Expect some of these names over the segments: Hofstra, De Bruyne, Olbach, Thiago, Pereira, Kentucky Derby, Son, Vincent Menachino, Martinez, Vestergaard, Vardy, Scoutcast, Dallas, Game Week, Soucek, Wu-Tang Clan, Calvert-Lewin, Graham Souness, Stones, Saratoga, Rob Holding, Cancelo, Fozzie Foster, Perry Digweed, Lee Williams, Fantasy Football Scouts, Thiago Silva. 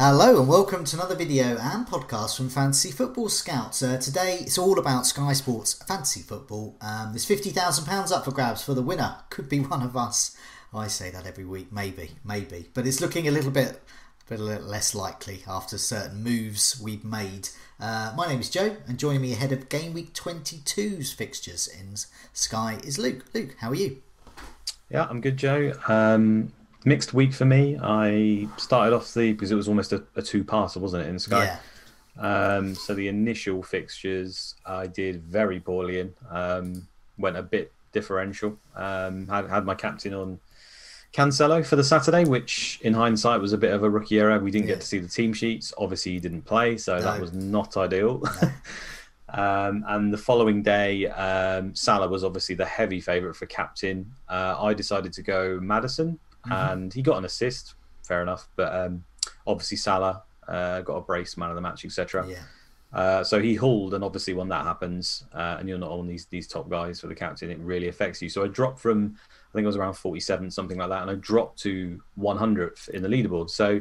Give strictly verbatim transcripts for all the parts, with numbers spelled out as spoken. Hello and welcome to another video and podcast from Fantasy Football Scouts. Uh, today it's all about Sky Sports Fantasy Football. Um, there's fifty thousand pounds up for grabs for the winner. Could be one of us. I say that every week, maybe, maybe. But it's looking a little bit, but a little less likely after certain moves we've made. Uh, my name is Joe, and joining me ahead of Game Week twenty-two's fixtures in Sky is Luke. Luke, how are you? Yeah, I'm good, Joe. Um... Mixed week for me. I started off the because it was almost a, a two-parter, wasn't it, in Sky? Yeah. Um, so the initial fixtures I did very poorly in. Um, went a bit differential. Um, had had my captain on Cancelo for the Saturday, which in hindsight was a bit of a rookie error. We didn't yeah. get to see the team sheets. Obviously, he didn't play, so no. that was not ideal. No. Um, and the following day, um, Salah was obviously the heavy favourite for captain. Uh, I decided to go Madison. Mm-hmm. And he got an assist, fair enough. But um, obviously Salah uh, got a brace, man of the match, et cetera. Yeah. Uh, so he hauled, and obviously when that happens, uh, and you're not on these these top guys for the captain, it really affects you. So I dropped from, I think it was around forty-seven, something like that, and I dropped to one hundredth in the leaderboard. So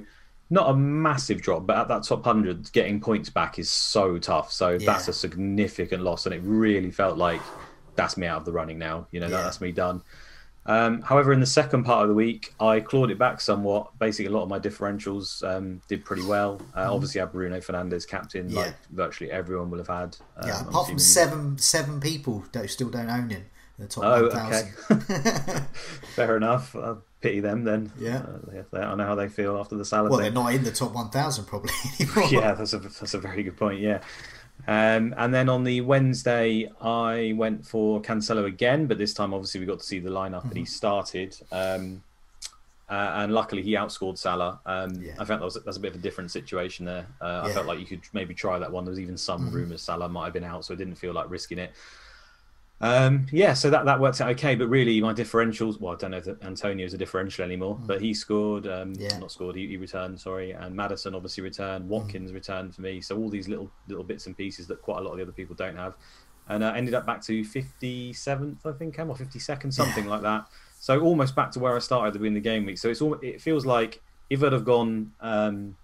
not a massive drop, but at that top one hundred, getting points back is so tough. So yeah. that's a significant loss, and it really felt like that's me out of the running now. You know, yeah. that's me done. Um, however, in the second part of the week, I clawed it back somewhat. Basically, a lot of my differentials um, did pretty well. Uh, obviously, I had Bruno Fernandes captain, yeah. like virtually everyone will have had. Um, yeah, apart from seven seven people that still don't own him in the top oh, one thousand. Okay. Fair enough. I pity them then. Yeah, uh, they, they, I know how they feel after the salad. Well, thing. They're not in the top one thousand probably anymore. Yeah, that's a, that's a very good point, yeah. Um, and then on the Wednesday, I went for Cancelo again, but this time, obviously, we got to see the lineup mm-hmm. that he started. Um, uh, and luckily, he outscored Salah. Um, yeah. I felt that was, that was a bit of a different situation there. Uh, yeah. I felt like you could maybe try that one. There was even some mm-hmm. rumours Salah might have been out, so I didn't feel like risking it. Um, yeah, so that, that worked out okay. But really, my differentials, well, I don't know if Antonio is a differential anymore, mm-hmm. but he scored, um, yeah. not scored, he, he returned, sorry. And Madison obviously returned, Watkins mm-hmm. returned for me. So all these little little bits and pieces that quite a lot of the other people don't have. And I uh, ended up back to fifty-seventh, I think, or fifty-second, something yeah. like that. So almost back to where I started at the beginning of the game week. So it's all, it feels like if I'd have gone um,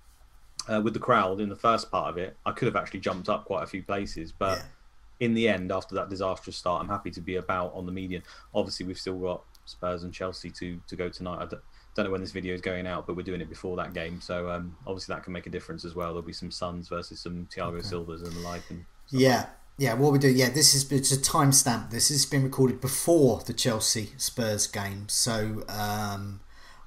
uh, with the crowd in the first part of it, I could have actually jumped up quite a few places. But... Yeah. in the end, after that disastrous start, I'm happy to be about on the median. Obviously, we've still got Spurs and Chelsea to, to go tonight. I don't, don't know when this video is going out, but we're doing it before that game. So, um, obviously, that can make a difference as well. There'll be some Sons versus some Thiago okay. Silvas and the like. And yeah, like. yeah, what we do, yeah, this is it's a timestamp. This has been recorded before the Chelsea-Spurs game. So, um,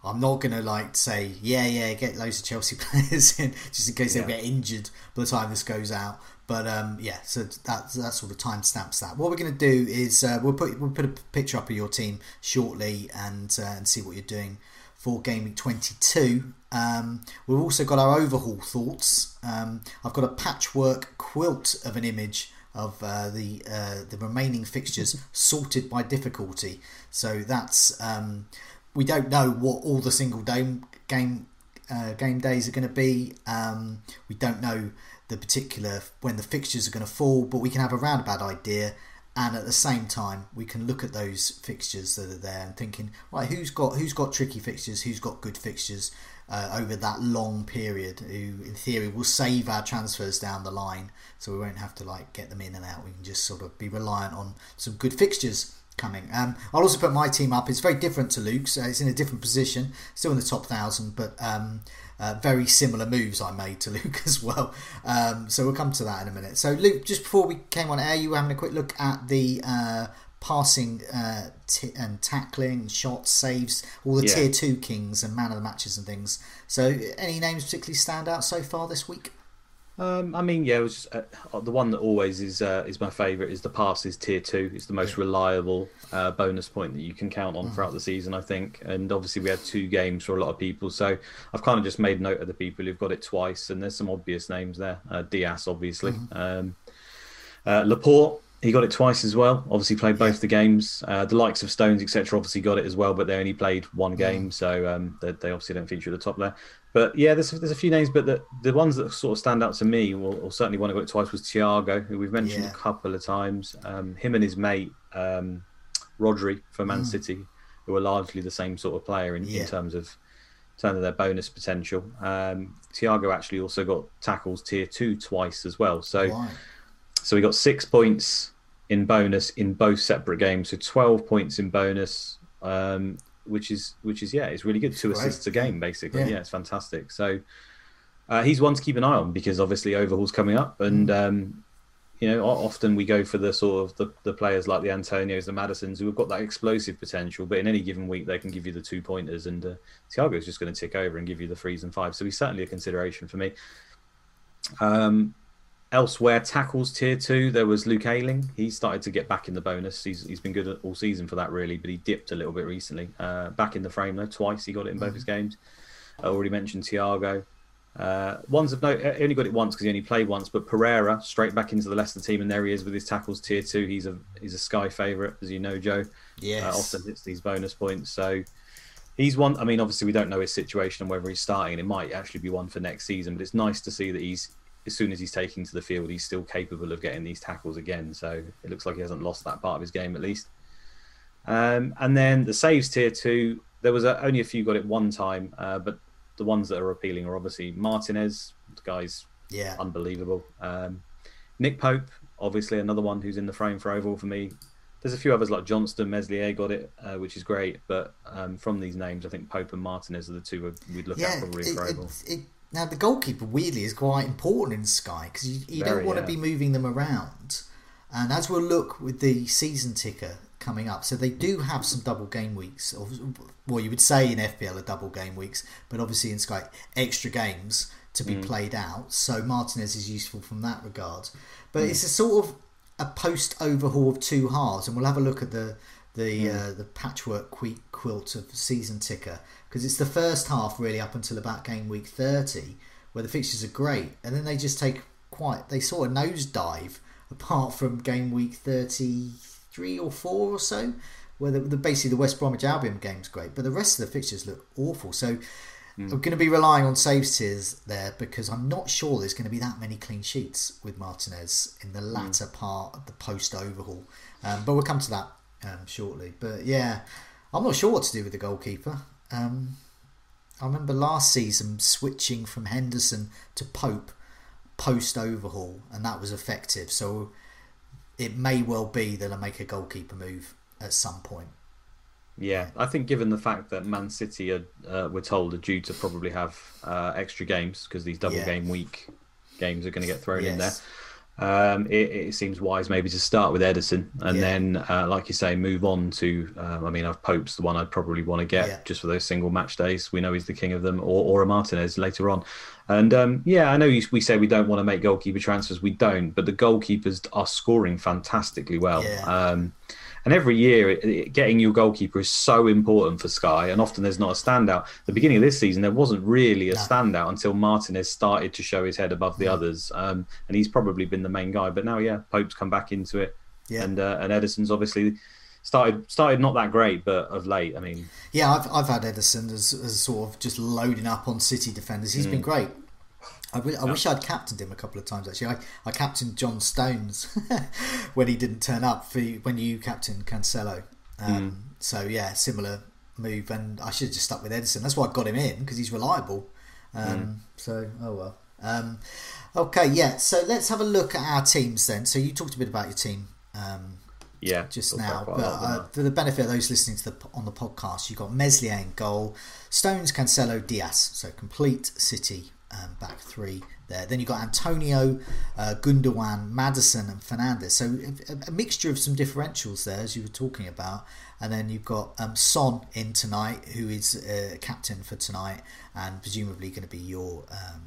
I'm not going to like say, yeah, yeah, get loads of Chelsea players in, just in case yeah. they'll get injured by the time this goes out. But um, yeah, so that that sort of time stamps that. What we're going to do is uh, we'll put we'll put a picture up of your team shortly and uh, and see what you're doing for Game Week twenty-two. Um, we've also got our overhaul thoughts. Um, I've got a patchwork quilt of an image of uh, the uh, the remaining fixtures sorted by difficulty. So that's um, we don't know what all the single game game uh, game days are going to be. Um, we don't know. The particular when the fixtures are going to fall, but we can have a roundabout idea, and at the same time we can look at those fixtures that are there and thinking, right, who's got who's got tricky fixtures, who's got good fixtures uh, over that long period, who in theory will save our transfers down the line, so we won't have to like get them in and out. We can just sort of be reliant on some good fixtures coming. Um, I'll also put my team up. It's very different to Luke's. Uh, it's in a different position, still in the top thousand, but um, uh, very similar moves I made to Luke as well. Um, so we'll come to that in a minute. So Luke, just before we came on air, you were having a quick look at the uh, passing uh, t- and tackling, shots, saves, all the yeah. tier two kings and man of the matches and things. So any names particularly stand out so far this week? Um, I mean, yeah, it was just, uh, the one that always is uh, is my favourite is the passes tier two. It's the most reliable uh, bonus point that you can count on throughout the season, I think. And obviously we had two games for a lot of people. So I've kind of just made note of the people who've got it twice. And there's some obvious names there. Uh, Diaz, obviously. Mm-hmm. Um, uh, Laporte, he got it twice as well. Obviously played both the games. Uh, the likes of Stones, et cetera obviously got it as well, but they only played one game. So um, they, they obviously don't feature at the top there. But yeah, there's there's a few names, but the, the ones that sort of stand out to me, or, or certainly one I got it twice, was Thiago, who we've mentioned yeah. a couple of times. Um, him and his mate, um, Rodri for Man mm. City, who are largely the same sort of player in, yeah. in terms of in terms of their bonus potential. Um, Thiago actually also got tackles tier two twice as well. So, wow. so we got six points in bonus in both separate games, so twelve points in bonus. Um, Which is which is yeah, it's really good. Two assists a game, basically. Yeah, yeah it's fantastic. So uh, he's one to keep an eye on because obviously Overhaul's coming up, and um, you know often we go for the sort of the, the players like the Antonios, the Madisons, who have got that explosive potential. But in any given week, they can give you the two pointers, and uh, Thiago's just going to tick over and give you the threes and fives. So he's certainly a consideration for me. Um, Elsewhere, tackles tier two, there was Luke Ayling. He started to get back in the bonus. He's He's been good all season for that, really, but he dipped a little bit recently. Uh, back in the frame, though, twice he got it in both his games. I already mentioned Thiago. Uh, one's of note, he only got it once because he only played once, but Pereira, straight back into the Leicester team, and there he is with his tackles tier two. He's a he's a Sky favourite, as you know, Joe. Yes. Uh, often hits these bonus points, so... He's one. I mean, obviously, we don't know his situation and whether he's starting, and it might actually be one for next season, but it's nice to see that he's... as soon as he's taken to the field, he's still capable of getting these tackles again. So it looks like he hasn't lost that part of his game, at least. Um, and then the saves tier two, there was a, only a few got it one time, uh, but the ones that are appealing are obviously Martinez, the guy's yeah. unbelievable. Um, Nick Pope, obviously another one who's in the frame for overall for me. There's a few others like Johnston, Meslier got it, uh, which is great. But um, from these names, I think Pope and Martinez are the two we'd look yeah, at probably for overall. Now, the goalkeeper, weirdly, is quite important in Sky because you, you Very, don't want yeah. to be moving them around. And as we'll look with the season ticker coming up, so they do have some double game weeks. Or, well, you would say in F P L are double game weeks, but obviously in Sky, extra games to be mm. played out. So Martinez is useful from that regard. But mm. it's a sort of a post-overhaul of two halves, and we'll have a look at the... the mm. uh, the patchwork quilt of season ticker, because it's the first half really up until about game week thirty where the fixtures are great, and then they just take quite they sort of nosedive apart from game week thirty-three or four or so, where the, the, basically the West Bromwich Albion game's great, but the rest of the fixtures look awful. So mm. I'm going to be relying on saves tiers there because I'm not sure there's going to be that many clean sheets with Martinez in the latter mm. part of the post overhaul, um, but we'll come to that Um, shortly. But yeah, I'm not sure what to do with the goalkeeper. Um, I remember last season switching from Henderson to Pope post overhaul, and that was effective. So it may well be that I make a goalkeeper move at some point. Yeah, I think given the fact that Man City are, uh, we're told, are due to probably have uh, extra games because these double yeah. game week games are going to get thrown yes. in there. Um, it, it seems wise maybe to start with Ederson and yeah. then, uh, like you say, move on to. Um, I mean, I've Pope's the one I'd probably want to get yeah. just for those single match days. We know he's the king of them, or, or a Martinez later on. And um, yeah, I know you, we say we don't want to make goalkeeper transfers. We don't, but the goalkeepers are scoring fantastically well. Yeah. Um, and every year, it, it, getting your goalkeeper is so important for Sky, and often there's not a standout. At the beginning of this season, there wasn't really a no. standout until Martinez started to show his head above the yeah. others, um, and he's probably been the main guy. But now, yeah, Pope's come back into it, yeah. and uh, and Ederson's obviously started started not that great, but of late, I mean, yeah, I've I've had Ederson as, as sort of just loading up on City defenders. He's mm. been great. I, really, I no. wish I'd captained him a couple of times, actually. I, I captained John Stones when he didn't turn up, for when you captained Cancelo. Um, mm. So, yeah, similar move. And I should have just stuck with Ederson. That's why I got him in, because he's reliable. Um, mm. So, oh well. Um, okay, yeah. So let's have a look at our teams then. So you talked a bit about your team um, yeah, just now. But uh, for the benefit of those listening to the on the podcast, you've got Meslier in goal, Stones, Cancelo, Diaz. So complete City Um, back three there. Then you've got Antonio, uh, Gundogan, Madison and Fernandes. So a, a mixture of some differentials there, as you were talking about. And then you've got um, Son in tonight, who is uh, captain for tonight and presumably going to be your um,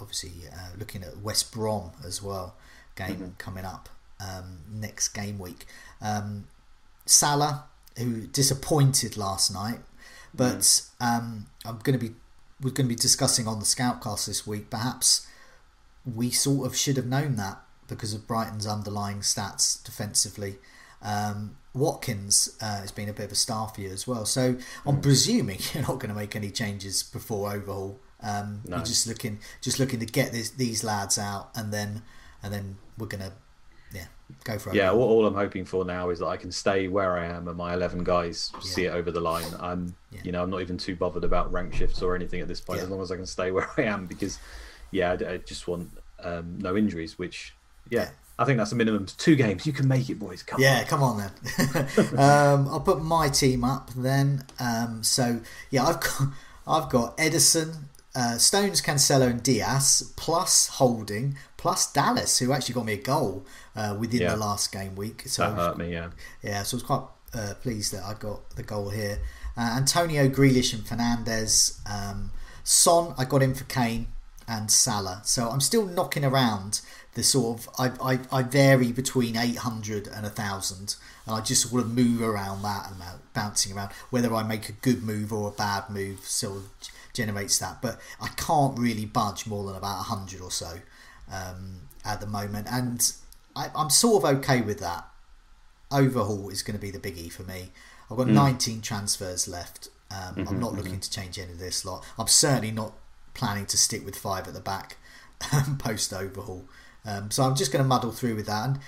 obviously uh, looking at West Brom as well, game mm-hmm. coming up um, next game week. Um, Salah, who disappointed last night, but mm. um, I'm going to be we're going to be discussing on the Scoutcast this week. Perhaps we sort of should have known that because of Brighton's underlying stats defensively. Um, Watkins uh, has been a bit of a star for you as well. So I'm mm. presuming you're not going to make any changes before overhaul. Um, no. You're just looking, just looking to get this, these lads out, and then, and then we're going to, yeah, go for it. Yeah, all, all I'm hoping for now is that I can stay where I am, and my eleven guys yeah. see it over the line. I'm, yeah. you know, I'm not even too bothered about rank shifts or anything at this point, yeah. as long as I can stay where I am, because, yeah, I, I just want um, no injuries, which, yeah. yeah. I think that's a minimum to two games. You can make it, boys. Come yeah, on. come on then. um, I'll put my team up then. Um, so yeah, I've got I've got Ederson, uh, Stones, Cancelo, and Diaz, plus Holding, plus Dallas, who actually got me a goal uh, within yeah. the last game week. So that hurt me, yeah. Yeah, so I was quite uh, pleased that I got the goal here. Uh, Antonio, Grealish, and Fernandes. Um, Son, I got him for Kane and Salah. So I'm still knocking around. The sort of I, I I vary between eight hundred and one thousand, and I just sort of move around that and bouncing around whether I make a good move or a bad move, sort of generates that. But I can't really budge more than about one hundred or so um, at the moment, and I, I'm sort of okay with that. Overhaul is going to be the biggie for me. I've got mm. nineteen transfers left. Um, mm-hmm, I'm not mm-hmm. looking to change any of this lot. I'm certainly not planning to stick with five at the back post overhaul. Um, so I'm just going to muddle through with that. And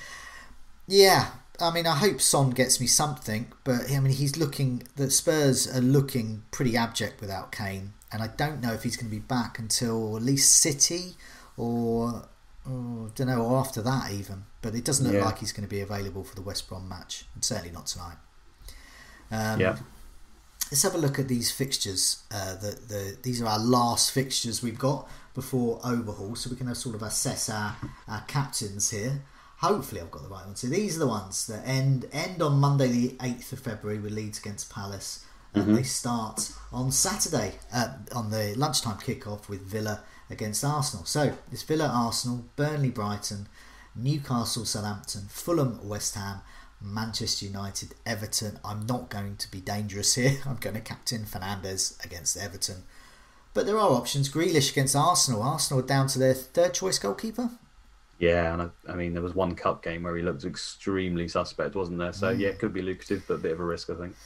yeah, I mean, I hope Son gets me something, but I mean, he's looking, the Spurs are looking pretty abject without Kane, and I don't know if he's going to be back until at least City or, or I don't know, or after that even. But it doesn't look yeah. like he's going to be available for the West Brom match, and certainly not tonight. Um, yeah. Let's have a look at these fixtures. Uh, the, the these are our last fixtures we've got before overhaul, so we can have sort of assess our, our captains here. Hopefully, I've got the right one. So these are the ones that end end on Monday, the eighth of February, with Leeds against Palace, and mm-hmm. they start on Saturday uh, on the lunchtime kickoff with Villa against Arsenal. So it's Villa, Arsenal, Burnley, Brighton, Newcastle, Southampton, Fulham, West Ham, Manchester United, Everton. I'm not going to be dangerous here. I'm going to captain Fernandes against Everton. But there are options. Grealish against Arsenal. Arsenal are down to their third choice goalkeeper. Yeah, and I, I mean, there was one cup game where he looked extremely suspect, wasn't there? So, mm. yeah, it could be lucrative, but a bit of a risk, I think.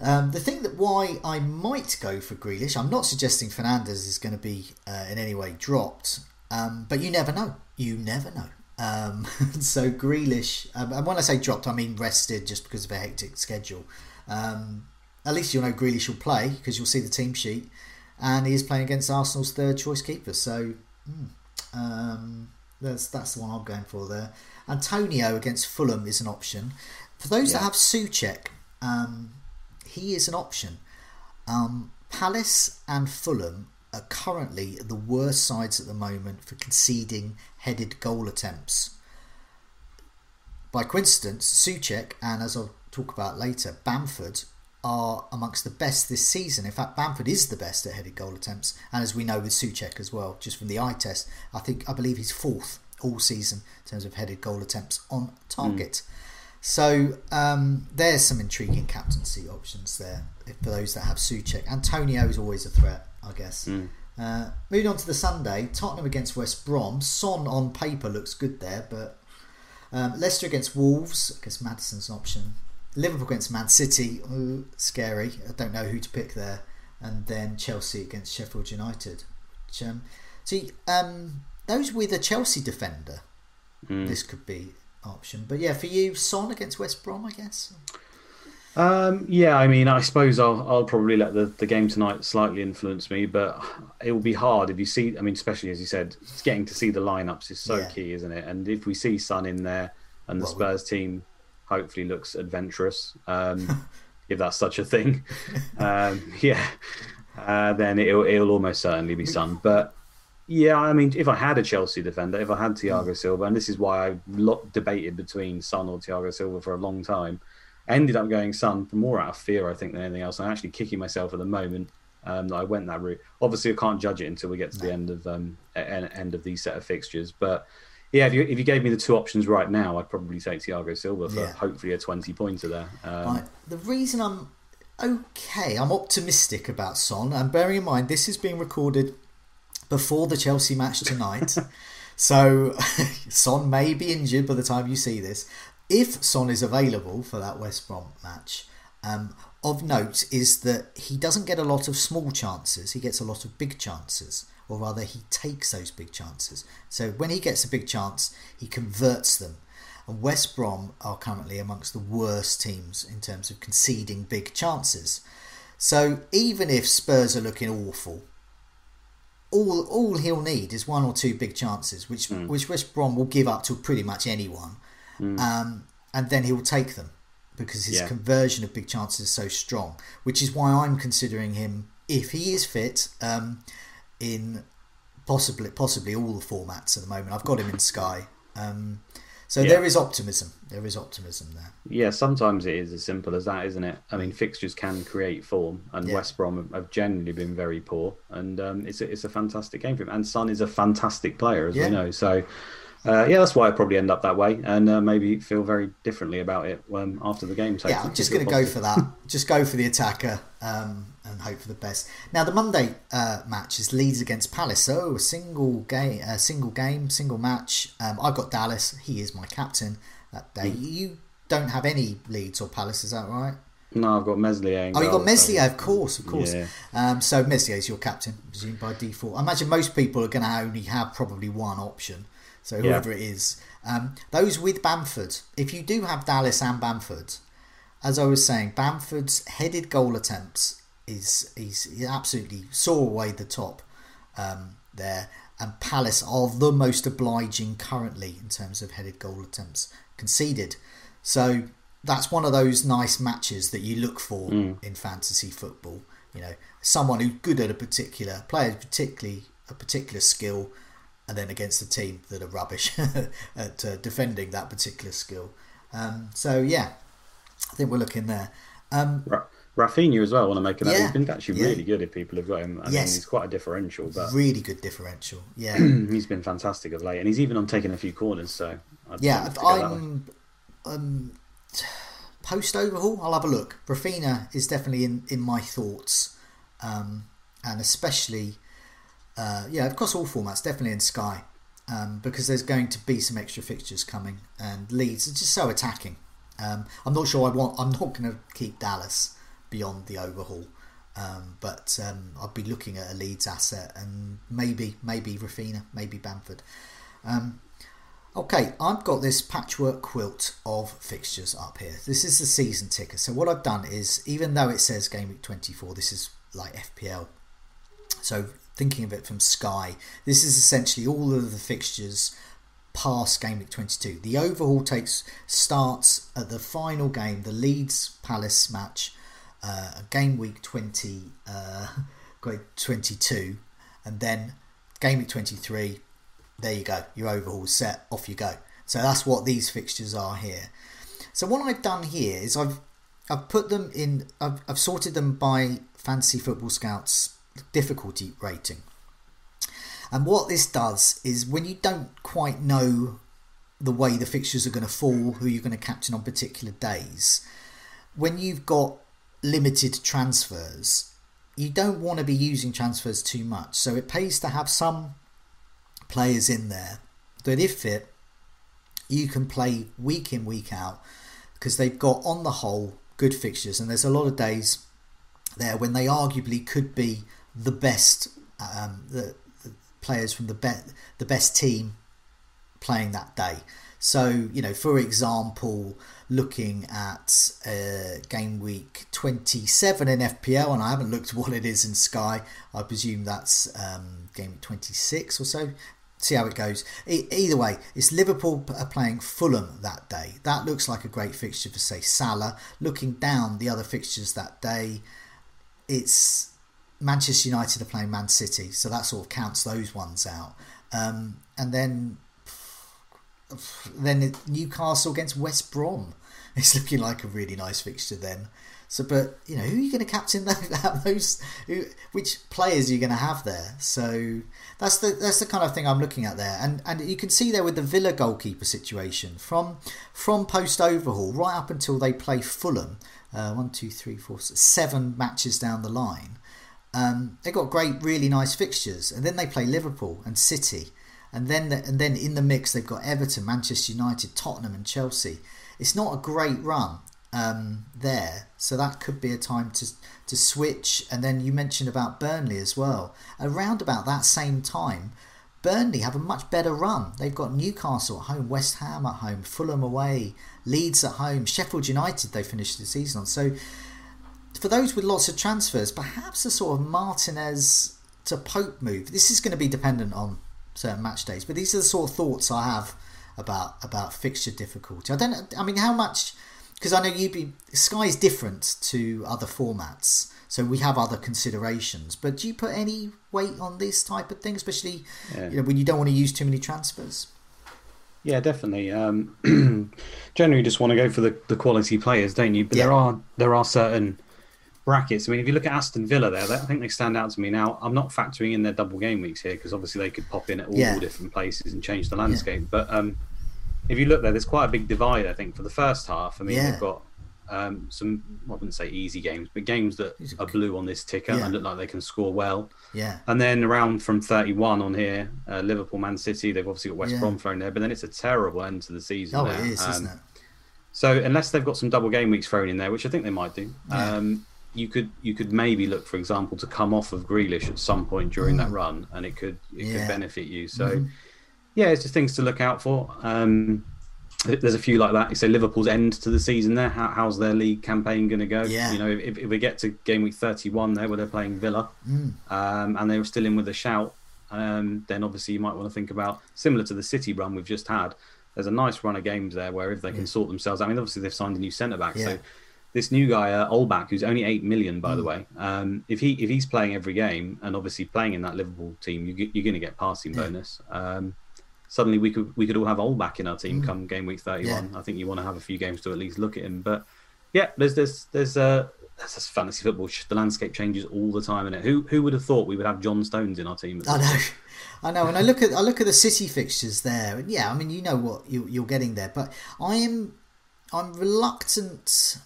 Um, the thing that why I might go for Grealish, I'm not suggesting Fernandes is going to be uh, in any way dropped, um, but you never know. You never know. Um, so Grealish, um, and when I say dropped, I mean rested just because of a hectic schedule. Um, at least you'll know Grealish will play because you'll see the team sheet, and he is playing against Arsenal's third choice keeper. So um, that's that's the one I'm going for there. Antonio against Fulham is an option. For those yeah. that have Soucek, um, he is an option. Um, Palace and Fulham are currently the worst sides at the moment for conceding headed goal attempts. By coincidence, Soucek and, as I'll talk about later, Bamford are amongst the best this season. In fact, Bamford is the best at headed goal attempts, and as we know with Soucek as well, just from the eye test, I think I believe he's fourth all season in terms of headed goal attempts on target. Mm. So um, there's some intriguing captaincy options there for those that have Soucek. Antonio is always a threat, I guess. Mm. Uh, moving on to the Sunday, Tottenham against West Brom. Son on paper looks good there, but um, Leicester against Wolves. I guess Madison's an option. Liverpool against Man City. Ooh, scary. I don't know who to pick there. And then Chelsea against Sheffield United. Which, um, see, um, those with a Chelsea defender, mm. this could be option. But yeah, for you, Son against West Brom, I guess. Um, yeah, I mean, I suppose I'll, I'll probably let the, the game tonight slightly influence me, but it will be hard if you see. I mean, especially as you said, just getting to see the lineups is so yeah. key, isn't it? And if we see Son in there, and the well, Spurs we... team hopefully looks adventurous, um, if that's such a thing, um, yeah, uh, then it'll, it'll almost certainly be Son. But yeah, I mean, if I had a Chelsea defender, if I had Thiago mm. Silva, and this is why I debated between Son or Thiago Silva for a long time. Ended up going Son, more out of fear, I think, than anything else. I'm actually kicking myself at the moment um, that I went that route. Obviously, I can't judge it until we get to the end of um, end of these set of fixtures. But yeah, if you if you gave me the two options right now, I'd probably take Thiago Silva for yeah. hopefully a twenty pointer there. Um, right. The reason I'm okay, I'm optimistic about Son, and bearing in mind this is being recorded before the Chelsea match tonight. So Son may be injured by the time you see this. If Son is available for that West Brom match, um, of note is that he doesn't get a lot of small chances. He gets a lot of big chances, or rather he takes those big chances. So when he gets a big chance, he converts them. And West Brom are currently amongst the worst teams in terms of conceding big chances. So even if Spurs are looking awful, All all he'll need is one or two big chances, which mm. which West Brom will give up to pretty much anyone. Mm. Um, and then he'll take them because his yeah. conversion of big chances is so strong, which is why I'm considering him, if he is fit, um, in possibly possibly all the formats at the moment. I've got him in Sky. Um, so yeah. there is optimism. There is optimism there. Yeah, sometimes it is as simple as that, isn't it? I mean, fixtures can create form, and yeah. West Brom have generally been very poor, and um, it's, a, it's a fantastic game for him. And Son is a fantastic player, as yeah. we know. So, uh, yeah, that's why I probably end up that way, and uh, maybe feel very differently about it um, after the game. So yeah, I'm just going to go for that. Just go for the attacker um, and hope for the best. Now, the Monday uh, match is Leeds against Palace. So, a single game, a single game, single match. Um, I've got Dallas. He is my captain that day. Mm. You don't have any Leeds or Palace, is that right? No, I've got Meslier. Oh, you've got Meslier, so. of course, of course. Yeah. Um, so Meslier is your captain, presumed by default. I imagine most people are going to only have probably one option. So whoever yeah. it is. Um, those with Bamford, if you do have Dallas and Bamford, as I was saying, Bamford's headed goal attempts is he's, he absolutely saw away the top um, there. And Palace are the most obliging currently in terms of headed goal attempts conceded. So that's one of those nice matches that you look for mm. in fantasy football. You know, someone who's good at a particular player, particularly a particular skill, and then against a team that are rubbish at uh, defending that particular skill. Um, so yeah, I think we're looking there. Um, right. Rafinha as well, I want to make it out. Yeah, he's been actually yeah. really good if people have got him. I yes. mean, he's quite a differential. But really good differential, yeah. He's been fantastic of late, and he's even on taking a few corners, so... I'd yeah, if I'm... Um, post-overhaul, I'll have a look. Rafinha is definitely in, in my thoughts, um, and especially, uh, yeah, across all formats, definitely in Sky, um, because there's going to be some extra fixtures coming, and Leeds are just so attacking. Um, I'm not sure I want... I'm not going to keep Dallas... beyond the overhaul, um, but um, I'd be looking at a Leeds asset and maybe maybe Rafinha, maybe Bamford. Um, okay, I've got this patchwork quilt of fixtures up here. This is the season ticker. So what I've done is, even though it says Game Week twenty-four, this is like F P L. So thinking of it from Sky, this is essentially all of the fixtures past Game Week twenty-two. The overhaul takes starts at the final game, the Leeds Palace match. Uh, game week twenty, uh, twenty-two, and then game week twenty-three. There you go. Your overhaul set. Off you go. So that's what these fixtures are here. So what I've done here is I've I've put them in. I've, I've sorted them by Fantasy Football Scouts difficulty rating. And what this does is when you don't quite know the way the fixtures are going to fall, who you're going to captain on particular days, when you've got limited transfers, you don't want to be using transfers too much, so it pays to have some players in there that if fit you can play week in week out, because they've got on the whole good fixtures, and there's a lot of days there when they arguably could be the best um, the, the players from the be- the best team playing that day. So, you know, for example, looking at uh, game week twenty-seven in F P L, and I haven't looked what it is in Sky. I presume that's um, game week twenty-six or so. See how it goes. E- either way, it's Liverpool p- playing Fulham that day. That looks like a great fixture for, say, Salah. Looking down the other fixtures that day, it's Manchester United are playing Man City. So that sort of counts those ones out. Um, and then... Then Newcastle against West Brom. It's looking like a really nice fixture then. So, but you know, who are you going to captain that, that most? Who, which players are you going to have there? So that's the that's the kind of thing I'm looking at there, and and you can see there with the Villa goalkeeper situation from from post overhaul right up until they play Fulham, uh, one, two, three, four, six, seven matches down the line. Um, they got great, really nice fixtures, and then they play Liverpool and City, and then the, and then in the mix they've got Everton, Manchester United, Tottenham, and Chelsea. It's not a great run. Um, there, so that could be a time to to switch. And then you mentioned about Burnley as well. Around about that same time, Burnley have a much better run. They've got Newcastle at home, West Ham at home, Fulham away, Leeds at home, Sheffield United they finished the season on. So for those with lots of transfers, perhaps a sort of Martinez to Pope move. This is going to be dependent on certain match days, but these are the sort of thoughts I have about about fixture difficulty. I don't. I mean, how much? Because I know you'd be, Sky's different to other formats, so we have other considerations. But do you put any weight on this type of thing, especially yeah. you know, when you don't want to use too many transfers? Yeah, definitely. Um, generally, just want to go for the, the quality players, don't you? But yeah. there are there are certain brackets. I mean, if you look at Aston Villa, there, I think they stand out to me. Now, I'm not factoring in their double game weeks here because obviously they could pop in at all yeah. different places and change the landscape. Yeah. But um, if you look there, there's quite a big divide, I think, for the first half. I mean, yeah. they've got um, some, well, I wouldn't say easy games, but games that are blue on this ticker yeah. and look like they can score well. Yeah. And then around from thirty-one on here, uh, Liverpool, Man City, they've obviously got West yeah. Brom thrown there, but then it's a terrible end to the season. Oh, there. it is, um, isn't it? So unless they've got some double game weeks thrown in there, which I think they might do, yeah. um, you could you could maybe look, for example, to come off of Grealish at some point during mm. that run, and it could it yeah. could benefit you. So. Mm-hmm. Yeah, it's just things to look out for. Um, there's a few like that. You say Liverpool's end to the season there. How, how's their league campaign going to go? Yeah. You know, if, if we get to game week thirty-one there where they're playing Villa mm. um, and they're still in with a shout, um, then obviously you might want to think about, similar to the City run we've just had, there's a nice run of games there where if they can mm. sort themselves out. I mean, obviously they've signed a new centre-back. Yeah. So this new guy, uh, Olbach, who's only eight million, by mm. the way, um, if he if he's playing every game and obviously playing in that Liverpool team, you, you're going to get passing yeah. bonus. Um, suddenly we could we could all have Olbach in our team mm. come game week thirty-one. Yeah. I think you want to have a few games to at least look at him. But yeah, there's there's there's uh, that's fantasy football. The landscape changes all the time, in it. Who who would have thought we would have John Stones in our team? I know. I know, and I look at I look at the City fixtures there, and yeah, I mean you know what you, you're getting there, but I am I'm reluctant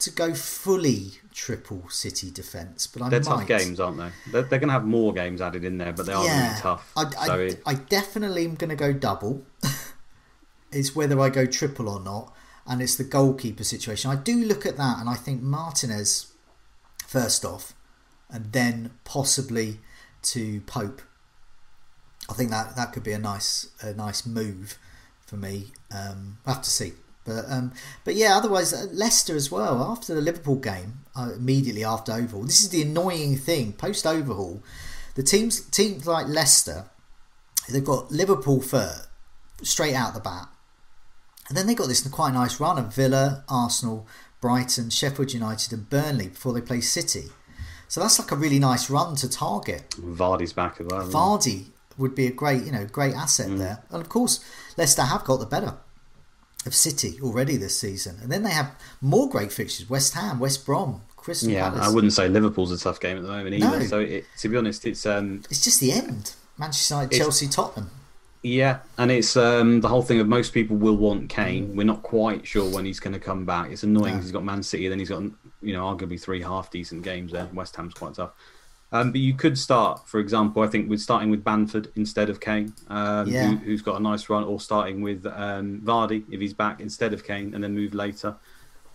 to go fully triple City defence, but I they're might. tough games, aren't they? They're, they're going to have more games added in there, but they are yeah, really tough. I, I, so it... I definitely am going to go double. It's whether I go triple or not, and it's the goalkeeper situation. I do look at that, and I think Martinez first off, and then possibly to Pope. I think that, that could be a nice a nice move for me. Um, I have to see. But um, but yeah, otherwise Leicester as well. After the Liverpool game, uh, immediately after overhaul, this is the annoying thing. Post overhaul, the teams teams like Leicester, they've got Liverpool first, straight out the bat, and then they got this quite nice run of Villa, Arsenal, Brighton, Sheffield United, and Burnley before they play City. So that's like a really nice run to target. Vardy's back as well. Vardy would be a great you know great asset mm. there, and of course Leicester have got the better of City already this season, and then they have more great fixtures: West Ham, West Brom, Crystal yeah, Palace. Yeah, I wouldn't say Liverpool's a tough game at the moment either. No. So, it, to be honest, it's um, it's just the end. Manchester United, Chelsea, Tottenham. Yeah, and it's um, the whole thing of most people will want Kane. Mm. We're not quite sure when he's going to come back. It's annoying. No. He's got Man City, then he's got you know arguably three half decent games there. West Ham's quite tough. Um, but you could start, for example, I think with starting with Bamford instead of Kane, um, yeah. who, who's got a nice run, or starting with um, Vardy if he's back instead of Kane, and then move later.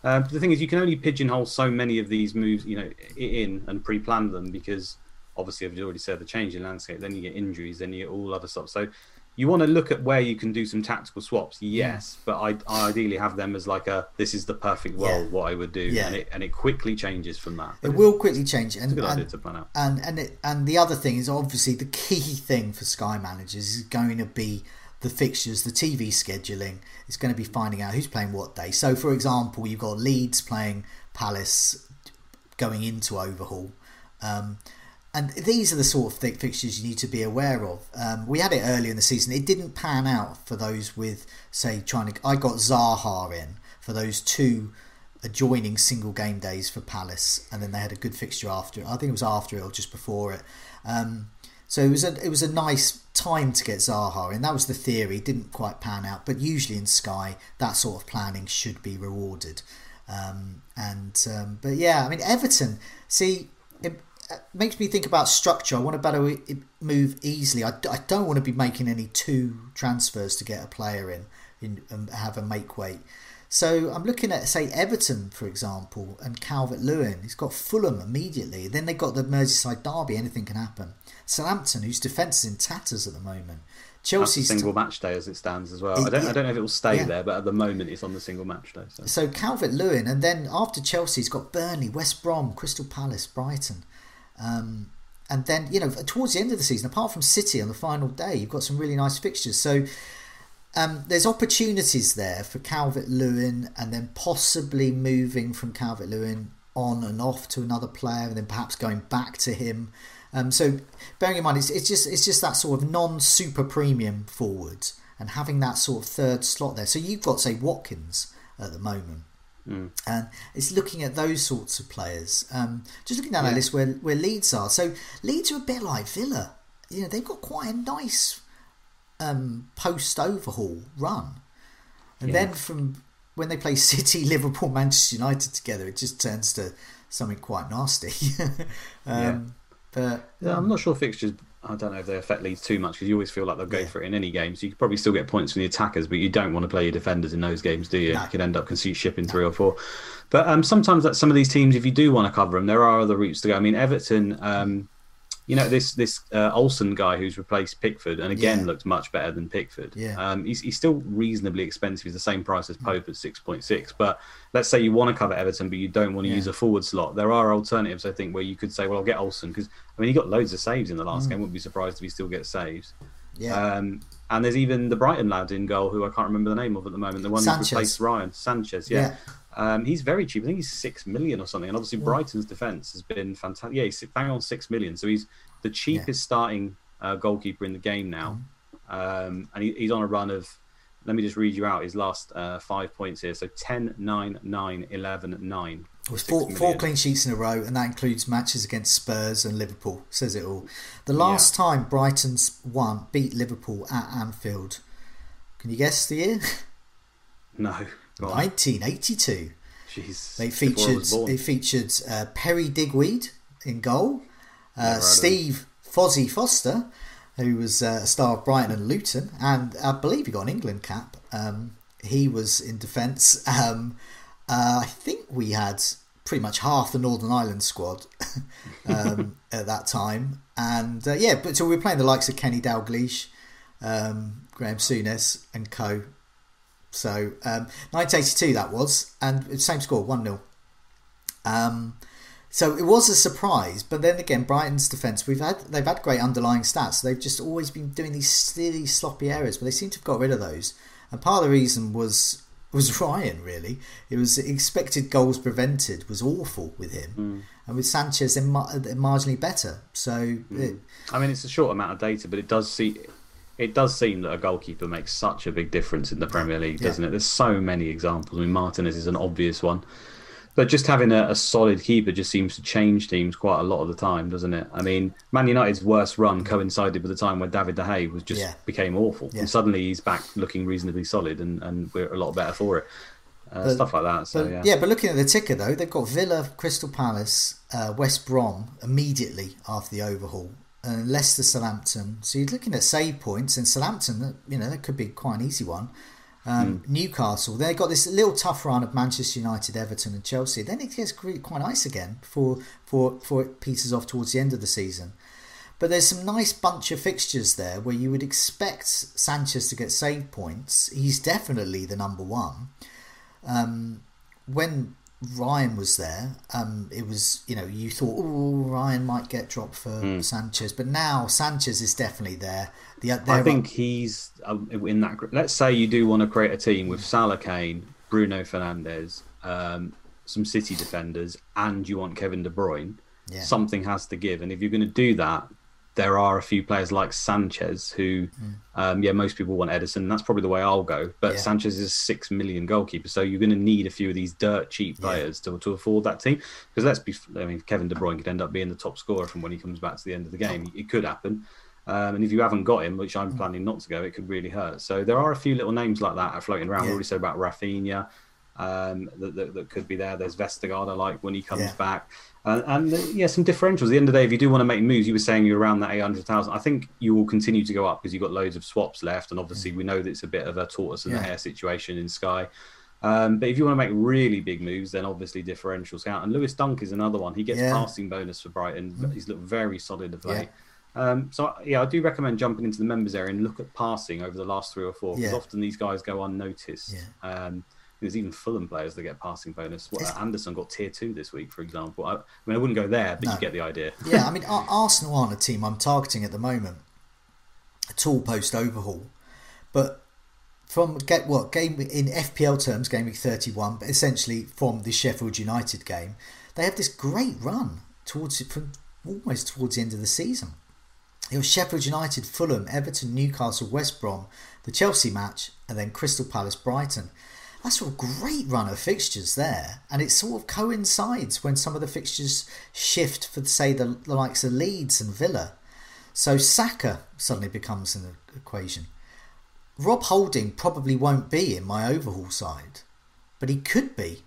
Uh, but the thing is, you can only pigeonhole so many of these moves, you know, in and pre-plan them because obviously, I've already said, the change in landscape. Then you get injuries, then you get all other stuff. So you want to look at where you can do some tactical swaps, yes, yeah. but I, I ideally have them as like a this is the perfect role, yeah. what I would do, yeah. and it and it quickly changes from that. It, it will quickly change, and it's a good idea to plan out. And and it, and the other thing is obviously the key thing for Sky managers is going to be the fixtures, the T V scheduling. It's going to be finding out who's playing what day. So, for example, you've got Leeds playing Palace going into overhaul. Um, And these are the sort of fixtures you need to be aware of. Um, we had it earlier in the season. It didn't pan out for those with, say, trying to... I got Zaha in for those two adjoining single game days for Palace, and then they had a good fixture after it. I think it was after it or just before it. Um, so it was a it was a nice time to get Zaha, and that was the theory. Didn't quite pan out, but usually in Sky, that sort of planning should be rewarded. Um, and um, but yeah, I mean Everton. See, it, it makes me think about structure. I want to better move easily. I, I don't want to be making any two transfers to get a player in, in and have a make weight. So I'm looking at, say, Everton, for example, and Calvert-Lewin. He's got Fulham immediately. Then they've got the Merseyside derby. Anything can happen. Southampton, whose defence is in tatters at the moment. Chelsea's single match day as it stands as well. It, I don't, yeah. I don't know if it will stay yeah. there, but at the moment it's on the single match day. So, so Calvert-Lewin, and then after Chelsea's got Burnley, West Brom, Crystal Palace, Brighton. Um, and then, you know, towards the end of the season, apart from City on the final day, you've got some really nice fixtures. So... Um, there's opportunities there for Calvert-Lewin, and then possibly moving from Calvert-Lewin on and off to another player, and then perhaps going back to him. Um, so bearing in mind, it's, it's just it's just that sort of non-super premium forward, and having that sort of third slot there. So you've got, say, Watkins at the moment, mm. and it's looking at those sorts of players. Um, just looking down yeah. our list where where Leeds are. So Leeds are a bit like Villa. You know, they've got quite a nice. Um, post overhaul run, and yeah. then from when they play City, Liverpool, Manchester United together, it just turns to something quite nasty. um, yeah. But yeah, I'm not sure fixtures. I don't know if they affect Leeds too much, because you always feel like they'll go yeah. for it in any game. So you could probably still get points from the attackers, but you don't want to play your defenders in those games, do you? No. You could end up shipping no. three or four. But um, sometimes that some of these teams, if you do want to cover them, there are other routes to go. I mean, Everton. Um, You know, this this uh, Olsen guy who's replaced Pickford, and again yeah. looked much better than Pickford. Yeah. Um, he's, he's still reasonably expensive. He's the same price as Pope at six point six. But let's say you want to cover Everton, but you don't want to yeah. use a forward slot. There are alternatives, I think, where you could say, well, I'll get Olsen. Because, I mean, he got loads of saves in the last mm. game. Wouldn't be surprised if he still gets saves. Yeah. Um, and there's even the Brighton lad in goal who I can't remember the name of at the moment. The one Sanchez. who replaced Ryan. Sanchez, yeah. yeah. Um, he's very cheap. I think he's six million or something. And obviously, yeah. Brighton's defence has been fantastic. Yeah, he's bang on six million. So he's the cheapest yeah. starting uh, goalkeeper in the game now. Mm. Um, and he, he's on a run of, let me just read you out his last uh, five points here. So ten, nine, nine, eleven, nine. It was four, four clean sheets in a row, and that includes matches against Spurs and Liverpool. Says it all. The last yeah. time Brighton's won, beat Liverpool at Anfield. Can you guess the year? No. nineteen eighty-two. Jeez, they featured they featured uh, Perry Digweed in goal, uh, Steve Fozzie Foster, who was uh, a star of Brighton and Luton, and I believe he got an England cap. Um, he was in defence. Um, uh, I think we had pretty much half the Northern Ireland squad um, at that time, and uh, yeah, but so we were playing the likes of Kenny Dalglish, um, Graham Souness, and co. So um, nineteen eighty-two that was, and same score, one nil. Um, so it was a surprise, but then again, Brighton's defence, we've had they've had great underlying stats. So they've just always been doing these silly, sloppy errors, but they seem to have got rid of those. And part of the reason was was Ryan, really. It was expected goals prevented was awful with him, mm. and with Sanchez, they're, mar- they're marginally better. So, mm. it, I mean, it's a short amount of data, but it does see. It does seem that a goalkeeper makes such a big difference in the Premier League, doesn't yeah. it? There's so many examples. I mean, Martinez is an obvious one. But just having a, a solid keeper just seems to change teams quite a lot of the time, doesn't it? I mean, Man United's worst run coincided with the time where David De Gea was just yeah. became awful. Yeah. And suddenly he's back looking reasonably solid, and, and we're a lot better for it. Uh, but, stuff like that. So but, yeah. yeah, but looking at the ticker, though, they've got Villa, Crystal Palace, uh, West Brom immediately after the overhaul. And Leicester, Southampton. So you're looking at save points, and Southampton, you know, that could be quite an easy one. Um, mm. Newcastle, they got this little tough run of Manchester United, Everton, and Chelsea. Then it gets quite nice again before, before, before it peters off towards the end of the season. But there's some nice bunch of fixtures there where you would expect Sanchez to get save points. He's definitely the number one. Um, when Ryan was there, um, it was, you know, you thought, oh, Ryan might get dropped for mm. Sanchez, but now Sanchez is definitely there. The, I think up- he's um, in that group. Let's say you do want to create a team with Salah, Kane, Bruno Fernandes, um, some City defenders, and you want Kevin De Bruyne. Yeah. Something has to give, and if you're going to do that, there are a few players like Sanchez who, mm. um, yeah, most people want Ederson. That's probably the way I'll go. But yeah. Sanchez is a six million goalkeeper, so you're going to need a few of these dirt cheap players yeah. to to afford that team. Because let's be, I mean, Kevin De Bruyne could end up being the top scorer from when he comes back to the end of the game. It could happen. Um, and if you haven't got him, which I'm mm. planning not to go, it could really hurt. So there are a few little names like that floating around. Yeah. We already said about Rafinha. Um, that, that, that could be there. There's Vestergaard, I like when he comes yeah. back. Uh, and uh, yeah, some differentials. At the end of the day, if you do want to make moves, you were saying you're around that eight hundred thousand. I think you will continue to go up because you've got loads of swaps left. And obviously, mm. we know that it's a bit of a tortoise and yeah. the hare situation in Sky. Um, but if you want to make really big moves, then obviously differentials count. And Lewis Dunk is another one. He gets yeah. passing bonus for Brighton. Mm. He's looked very solid of late. Yeah. Um, so, yeah, I do recommend jumping into the members area and look at passing over the last three or four because yeah. often these guys go unnoticed. Yeah. Um, there's even Fulham players that get passing bonus. What, Anderson got tier two this week, for example. I, I mean, I wouldn't go there, but no. you get the idea. Yeah, I mean, Arsenal aren't a team I'm targeting at the moment. A tall post overhaul. But from get what game in F P L terms, game week thirty-one, but essentially from the Sheffield United game, they have this great run towards from almost towards the end of the season. It was Sheffield United, Fulham, Everton, Newcastle, West Brom, the Chelsea match, and then Crystal Palace, Brighton. That's a great run of fixtures there. And it sort of coincides when some of the fixtures shift for, say, the, the likes of Leeds and Villa. So Saka suddenly becomes an equation. Rob Holding probably won't be in my overhaul side, but he could be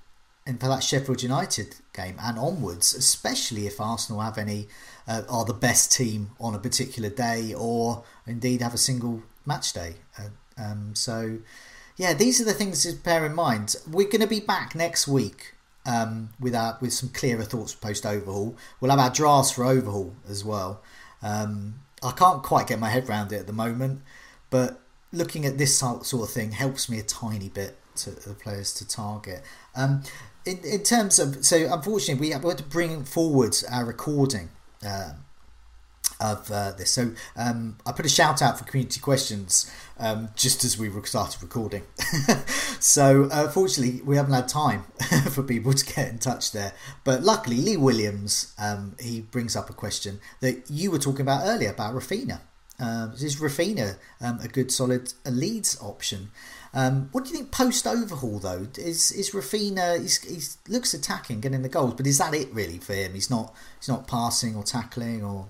in for that Sheffield United game and onwards, especially if Arsenal have any, uh, are the best team on a particular day or indeed have a single match day. Uh, um, so... Yeah, these are the things to bear in mind. We're going to be back next week um, with our, with some clearer thoughts post overhaul. We'll have our drafts for overhaul as well. Um, I can't quite get my head around it at the moment, but looking at this sort of thing helps me a tiny bit to the players to target. Um, in in terms of, so unfortunately we had to bring forward our recording uh, of uh, this. So um, I put a shout out for community questions. Um, just as we started recording. So, uh, fortunately, we haven't had time for people to get in touch there. But luckily, Lee Williams, um, he brings up a question that you were talking about earlier about Rafinha. Uh, is Rafinha um, a good, solid a Leeds option? Um, what do you think post-overhaul, though? Is is Rafinha, he looks attacking, getting the goals, but is that it really for him? He's not, he's not passing or tackling or...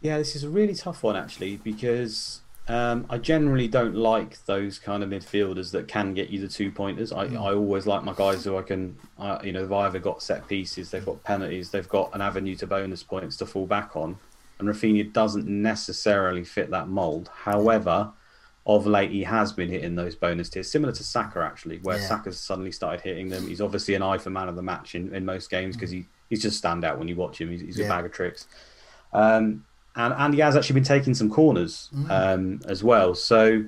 Yeah, this is a really tough one, actually, because... Um, I generally don't like those kind of midfielders that can get you the two pointers. I, mm. I always like my guys who I can, uh, you know, they've either got set pieces, they've got penalties, they've got an avenue to bonus points to fall back on. And Rafinha doesn't necessarily fit that mould. However, of late he has been hitting those bonus tiers, similar to Saka actually, where yeah. Saka's suddenly started hitting them. He's obviously an eye for man of the match in, in most games because mm. he, he's just standout when you watch him. He's, he's yeah. a bag of tricks. Um, And, and he has actually been taking some corners mm. um, as well. So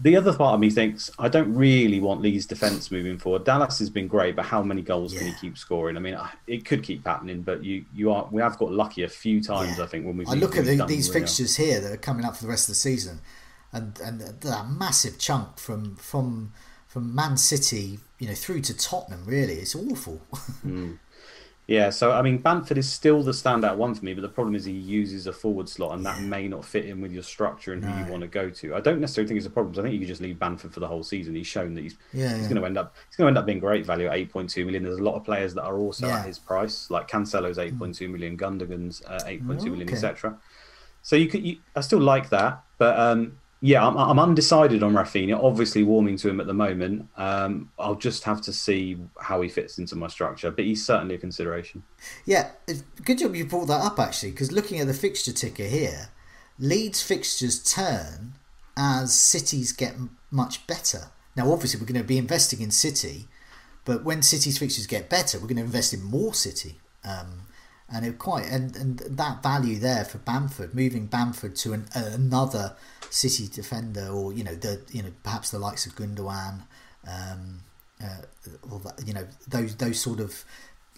the other part of me thinks I don't really want Leeds' defence moving forward. Dallas has been great, but how many goals yeah. can he keep scoring? I mean, it could keep happening, but you, you are we have got lucky a few times, yeah. I think, when we've I look at the, these fixtures here that are coming up for the rest of the season, and and that massive chunk from from from Man City, you know, through to Tottenham. Really, it's awful. Mm. Yeah, so, I mean, Bamford is still the standout one for me, but the problem is he uses a forward slot and that yeah. may not fit in with your structure and no. who you want to go to. I don't necessarily think it's a problem, because I think you could just leave Bamford for the whole season. He's shown that he's yeah, he's yeah. going to end up he's going to end up being great value at eight point two million. There's a lot of players that are also yeah. at his price, like Cancelo's eight point two million, Gundogan's uh, eight point two okay. million, et cetera. So you could, you, I still like that, but... Um, Yeah, I'm, I'm undecided on Rafinha. Obviously, warming to him at the moment. Um, I'll just have to see how he fits into my structure, but he's certainly a consideration. Yeah, good job you brought that up actually, because looking at the fixture ticker here, Leeds fixtures turn as Cities get much better. Now, obviously, we're going to be investing in City, but when City's fixtures get better, we're going to invest in more City. Um, and it quite and, and that value there for Bamford, moving Bamford to an, another. City defender, or you know the you know perhaps the likes of Gundogan, um, uh, or that, you know those those sort of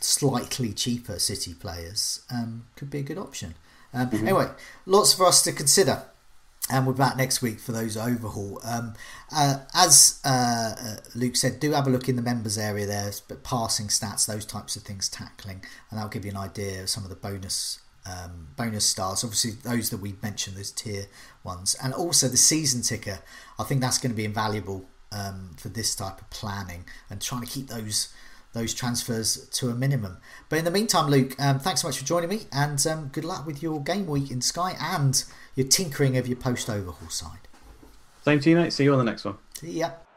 slightly cheaper City players um, could be a good option. Um, mm-hmm. Anyway, lots for us to consider, and we're back next week for those overhaul. Um, uh, as uh, uh, Luke said, do have a look in the members area there, but passing stats, those types of things, tackling, and that'll give you an idea of some of the bonus um, bonus stars. Obviously, those that we mentioned, those tier ones. And also the season ticker. I think that's going to be invaluable um, for this type of planning and trying to keep those those transfers to a minimum. But in the meantime, Luke, um, thanks so much for joining me, and um, good luck with your game week in Sky and your tinkering of your post-overhaul side. Same to you, mate. See you on the next one. See ya.